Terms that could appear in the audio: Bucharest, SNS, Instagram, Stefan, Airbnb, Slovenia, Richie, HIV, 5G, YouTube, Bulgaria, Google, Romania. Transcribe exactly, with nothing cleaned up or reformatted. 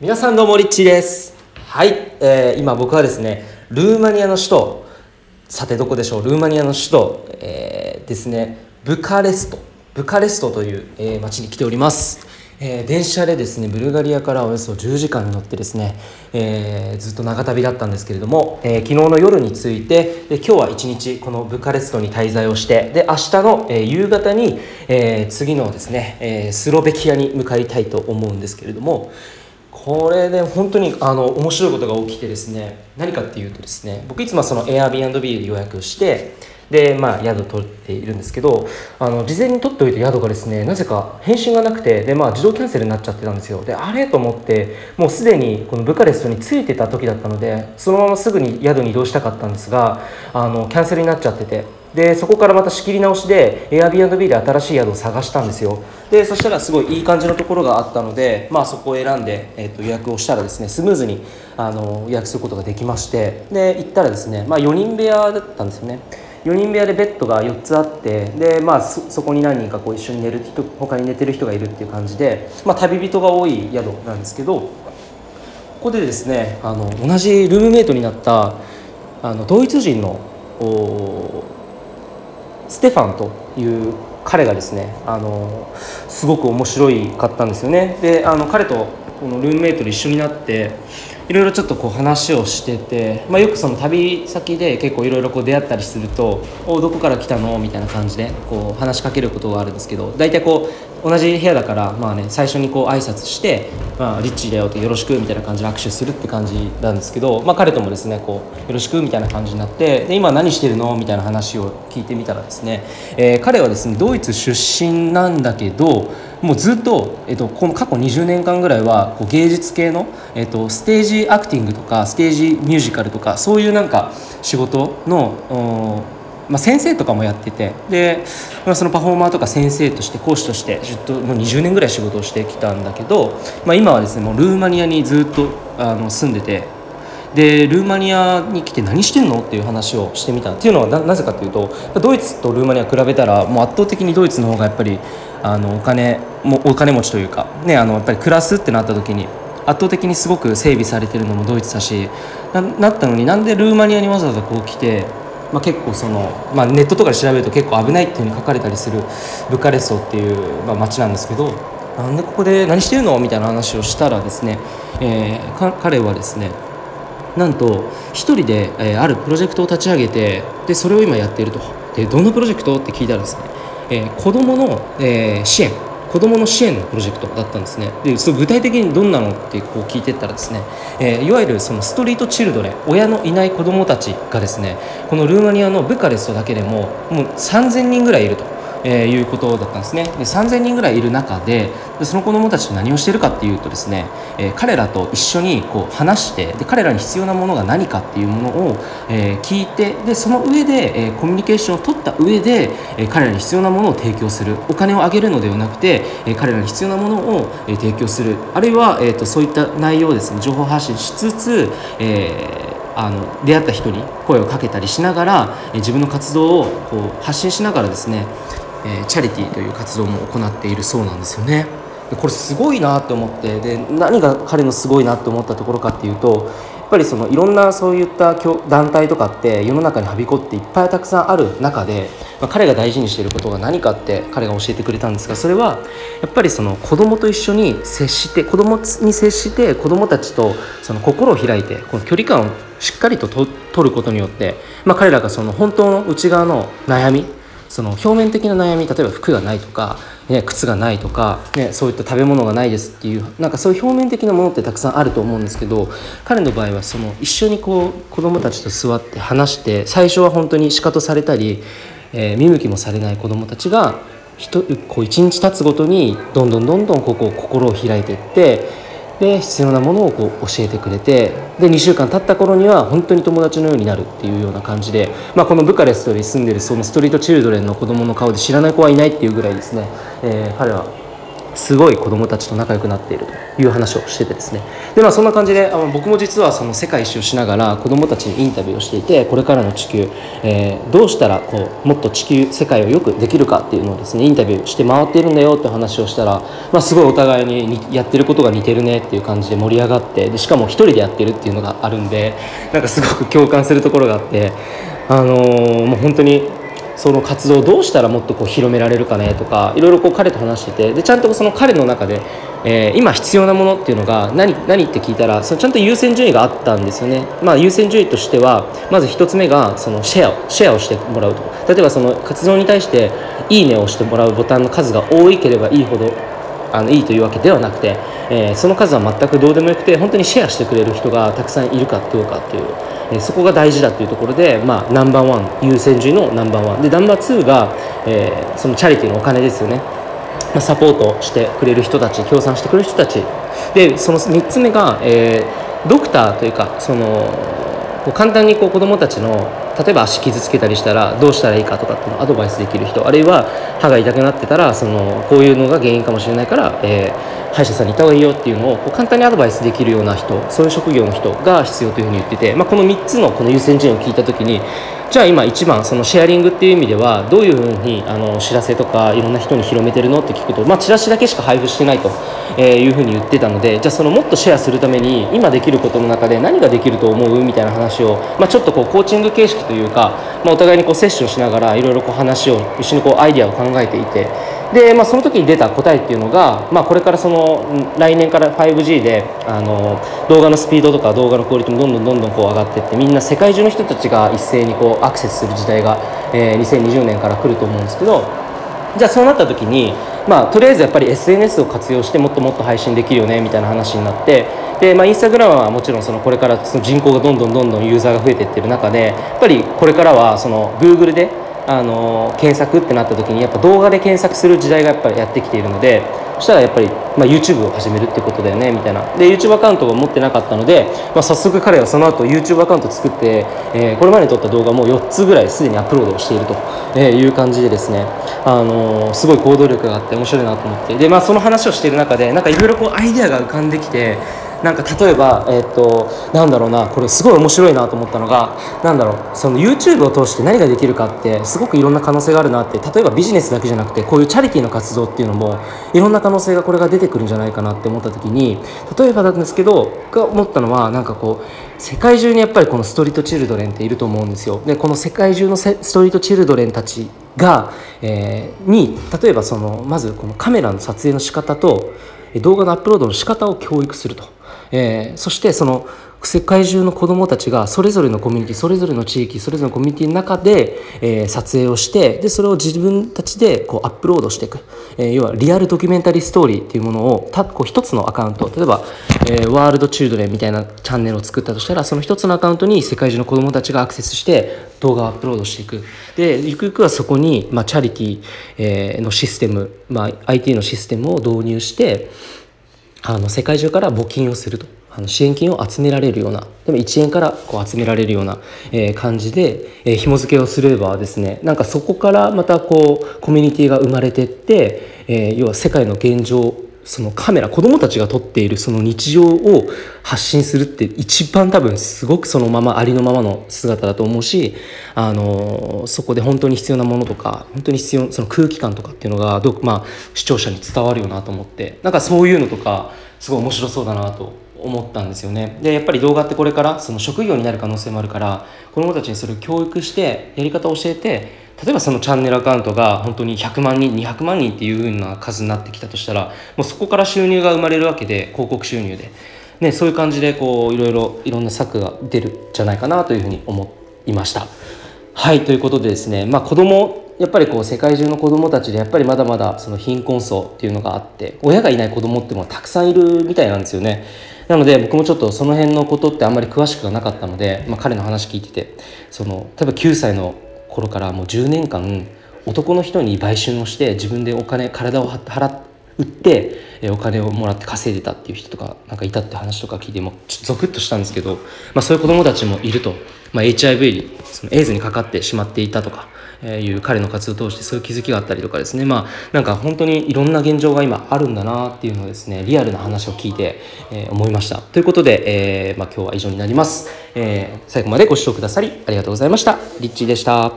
皆さんどうもリッチーです。はい、えー、今僕はですねルーマニアの首都、さてどこでしょう、ルーマニアの首都、えー、ですねブカレストブカレストという、えー、町に来ております。えー、電車でですねブルガリアからおよそじゅうじかん乗ってですね、えー、ずっと長旅だったんですけれども、えー、昨日の夜に着いて、で今日は一日このブカレストに滞在をして、で明日の、えー、夕方に、えー、次のですね、えー、スロベキアに向かいたいと思うんですけれども、これで本当にあの面白いことが起きてですね、何かっていうとですね、僕いつもその Airbnb で予約して、で、まあ、宿を取っているんですけど、あの事前に取っておいた宿がですねなぜか返信がなくて、で、まあ、自動キャンセルになっちゃってたんですよ。であれと思って、もうすでにこのブカレストに着いてた時だったので、そのまますぐに宿に移動したかったんですが、あのキャンセルになっちゃってて、でそこからまた仕切り直しで Airbnb で新しい宿を探したんですよ。でそしたらすごいいい感じのところがあったので、まあ、そこを選んで、えー、と予約をしたらですねスムーズにあの予約することができまして、で行ったらですね、まあ、よにん部屋だったんですよね。よにん部屋でベッドがよっつあって、で、まあ、そ, そこに何人かこう一緒に寝る人、他に寝てる人がいるっていう感じで、まあ、旅人が多い宿なんですけど、ここでですねあの同じルームメイトになったあのドイツ人のステファンという彼がですねあのすごく面白いかったんですよね。であの彼とこのルームメイトで一緒になっていろいろちょっとこう話をしてて、まあ、よくその旅先で結構いろいろ出会ったりすると「おどこから来たの?」みたいな感じでこう話しかけることがあるんですけど、大体こう同じ部屋だから、まあね、最初にこう挨拶して「まあ、リッチーだよ」って「よろしく」みたいな感じで握手するって感じなんですけど、まあ、彼ともですねこう「よろしく」みたいな感じになって、で今何してるのみたいな話を聞いてみたらですね、えー、彼はですねドイツ出身なんだけど、もうずっと、えっと、この過去にじゅうねんかんぐらいはこう芸術系の、えっと、ステージアクティングとかステージミュージカルとかそういうなんか仕事の、まあ、先生とかもやってて、で、まあ、そのパフォーマーとか先生として講師としてずっともうにじゅうねんぐらい仕事をしてきたんだけど、まあ、今はですねもうルーマニアにずっとあの住んでて、でルーマニアに来て何してんのっていう話をしてみたっていうのは な, なぜかというと、ドイツとルーマニア比べたらもう圧倒的にドイツの方がやっぱりあのお金もお金持ちというか、ね、あのやっぱり暮らすってなった時に圧倒的にすごく整備されてるのもドイツだし な, なったのに、なんでルーマニアにわざわざこう来て、まあ、結構その、まあ、ネットとかで調べると結構危ないっていうふうに書かれたりするブカレストっていう、まあ、街なんですけど、なんでここで何してるのみたいな話をしたらですね、えー、彼はですねなんと一人で、えー、あるプロジェクトを立ち上げて、でそれを今やっていると。でどのプロジェクトって聞いたらですね、えー、子どもの、えー、支援子どもの支援のプロジェクトだったんですね。でその具体的にどんなのってこう聞いてったらですね、えー、いわゆるそのストリートチルドレン、親のいない子どもたちがですねこのルーマニアのブカレストだけでももうさんぜんにんぐらいいると、えー、いうことだったんですね。でさんぜんにんぐらいいる中で、でその子どもたちと何をしてるかっていうとですね、えー、彼らと一緒にこう話して、で彼らに必要なものが何かっていうものを、えー、聞いて、でその上で、えー、コミュニケーションを取った上で、えー、彼らに必要なものを提供する、お金をあげるのではなくて彼らに必要なものを提供する、あるいは、えー、とそういった内容をですね情報発信しつつ、えー、あの出会った人に声をかけたりしながら自分の活動をこう発信しながらですね、えー、チャリティーという活動も行っているそうなんですよね。でこれすごいなと思って、で何が彼のすごいなと思ったところかっていうと、やっぱりそのいろんなそういった団体とかって世の中にはびこっていっぱいたくさんある中で、まあ、彼が大事にしていることが何かって彼が教えてくれたんですが、それはやっぱりその子どもと一緒に接して子どもに接して子どもたちとその心を開いてこの距離感をしっかりと取ることによって、まあ、彼らがその本当の内側の悩み、その表面的な悩み、例えば服がないとか、ね、靴がないとか、ね、そういった食べ物がないですっていうなんかそういう表面的なものってたくさんあると思うんですけど、彼の場合はその一緒にこう子どもたちと座って話して、最初は本当にシカトされたり、えー、見向きもされない子どもたちがひとこう一日経つごとにどんどんどんどんここを心を開いていって、で必要なものをこう教えてくれて、でにしゅうかん経った頃には本当に友達のようになるっていうような感じで、まあ、このブカレストに住んでるそのストリートチルドレンの子どもの顔で知らない子はいないっていうぐらいですね、えー、彼はすごい子どもたちと仲良くなっているという話をしててですね。で、まあ、そんな感じであの僕も実はその世界一周しながら子どもたちにインタビューをしていて、これからの地球、えー、どうしたらこうもっと地球世界をよくできるかっていうのをですねインタビューして回っているんだよって話をしたら、まあ、すごいお互いにやってることが似てるねっていう感じで盛り上がって、でしかも一人でやってるっていうのがあるんで、なんかすごく共感するところがあって、あのー、もう本当にその活動をどうしたらもっとこう広められるかねとかいろいろこう彼と話してて、でちゃんとその彼の中で、えー、今必要なものっていうのが 何, 何って聞いたらそのちゃんと優先順位があったんですよね。まあ、優先順位としてはまずひとつめがそのシェアをシェアをしてもらうとか、例えばその活動に対していいねをしてもらうボタンの数が多いければいいほどあのいいというわけではなくて、えー、その数は全くどうでもよくて本当にシェアしてくれる人がたくさんいるかどうかっていう、えー、そこが大事だというところで、まあ、ナンバーワン優先順位のナンバーワンで、ナンバーツーが、えー、そのチャリティーのお金ですよね。まあ、サポートしてくれる人たち、協賛してくれる人たちで、そのみっつめが、えー、ドクターというかその簡単にこう子どもたちの例えば足傷つけたりしたらどうしたらいいかとかっていうのをアドバイスできる人、あるいは歯が痛くなってたらそのこういうのが原因かもしれないから、えー、歯医者さんに行った方がいいよっていうのをこう簡単にアドバイスできるような人、そういう職業の人が必要というふうに言ってて、まあ、このみっつのこの優先順位を聞いた時に、じゃあ今いちばんそのシェアリングっていう意味ではどういうふうにあの知らせとかいろんな人に広めてるのって聞くと、まあ、チラシだけしか配布してないというふうに言ってたので、じゃあそのもっとシェアするために今できることの中で何ができると思うみたいな話を、まあ、ちょっとこうコーチング形式というか、まあ、お互いにこうセッションしながらいろいろこう話を一緒にこうアイディアを考えていて、で、まあ、その時に出た答えっていうのが、まあ、これからその来年から ファイブジー であの動画のスピードとか動画のクオリティもどんどんどんどんこう上がっていって、みんな世界中の人たちが一斉にこうアクセスする時代が、えー、にせんにじゅうねんから来ると思うんですけど、じゃあそうなった時に、まあ、とりあえずやっぱり エスエヌエス を活用してもっともっと配信できるよねみたいな話になって、で、まあ、インスタグラムはもちろんそのこれからその人口がどんどんどんどんユーザーが増えていってる中で、やっぱりこれからはその Google であの検索ってなった時にやっぱ動画で検索する時代がやっぱりやってきているので、そしたらやっぱり、まあ、YouTube を始めるってことだよねみたいな。で YouTube アカウントが持ってなかったので、まあ、早速彼はその後 YouTube アカウント作って、えー、これまで撮った動画もよっつぐらいすでにアップロードをしているという感じでですね、あのー、すごい行動力があって面白いなと思って、で、まあ、その話をしている中でなんかいろいろこうアイデアが浮かんできて、なんか例えば、えー、っとなんだろうな、これすごい面白いなと思ったのが、なんだろう、その YouTube を通して何ができるかってすごくいろんな可能性があるなって、例えばビジネスだけじゃなくてこういうチャリティーの活動っていうのもいろんな可能性がこれが出てくるんじゃないかなって思った時に、例えばなんですけどが思ったのは、なんかこう世界中にやっぱりこのストリートチルドレンっていると思うんですよ。でこの世界中のストリートチルドレンたちが、えー、に例えばそのまずこのカメラの撮影の仕方と動画のアップロードの仕方を教育すると、えー、そしてその世界中の子どもたちがそれぞれのコミュニティ、それぞれの地域、それぞれのコミュニティの中で、えー、撮影をして、でそれを自分たちでこうアップロードしていく、えー、要はリアルドキュメンタリーストーリーっていうものをたこう一つのアカウント、例えば、えー、ワールドチルドレンみたいなチャンネルを作ったとしたら、その一つのアカウントに世界中の子どもたちがアクセスして動画をアップロードしていく。でゆくゆくはそこに、まあ、チャリティー、えー、のシステム、まあ、アイティー のシステムを導入して、あの世界中から募金をすると、あの支援金を集められるような、でもいちえんからこう集められるような、えー、感じで、えー、紐付けをすればですね、なんかそこからまたこうコミュニティが生まれてって、えー、要は世界の現状、そのカメラ、子どもたちが撮っているその日常を発信するって一番多分すごくそのままありのままの姿だと思うし、あのそこで本当に必要なものとか本当に必要その空気感とかっていうのがど、まあ、視聴者に伝わるよなと思って、なんかそういうのとかすごい面白そうだなと思ったんですよね。でやっぱり動画ってこれからその職業になる可能性もあるから、子どもたちにそれを教育してやり方を教えて、例えばそのチャンネルアカウントが本当にひゃくまんにんにひゃくまんにんっていうような数になってきたとしたら、もうそこから収入が生まれるわけで、広告収入で、ね、そういう感じでこういろいろいろんな策が出るんじゃないかなというふうに思いました。はい、ということでですね、まあ、子どもやっぱりこう世界中の子どもたちでやっぱりまだまだその貧困層っていうのがあって、親がいない子どもっていうのはたくさんいるみたいなんですよね。なので僕もちょっとその辺のことってあんまり詳しくはなかったので、まあ、彼の話聞いてて、その例えばきゅうさいの頃からもうじゅうねんかん男の人に売春をして自分でお金体を払っ売ってお金をもらって稼いでたっていう人とかなんかいたって話とか聞いてもちょっとゾクッとしたんですけど、まあ、そういう子どもたちもいると、まあ、エイチアイブイ そのエイズにかかってしまっていたとかいう彼の活動を通してそういう気づきがあったりとかですね、まあ、なんか本当にいろんな現状が今あるんだなっていうのをですねリアルな話を聞いて、えー、思いました。ということで、えーまあ、今日は以上になります。えー、最後までご視聴くださりありがとうございました。リッチーでした。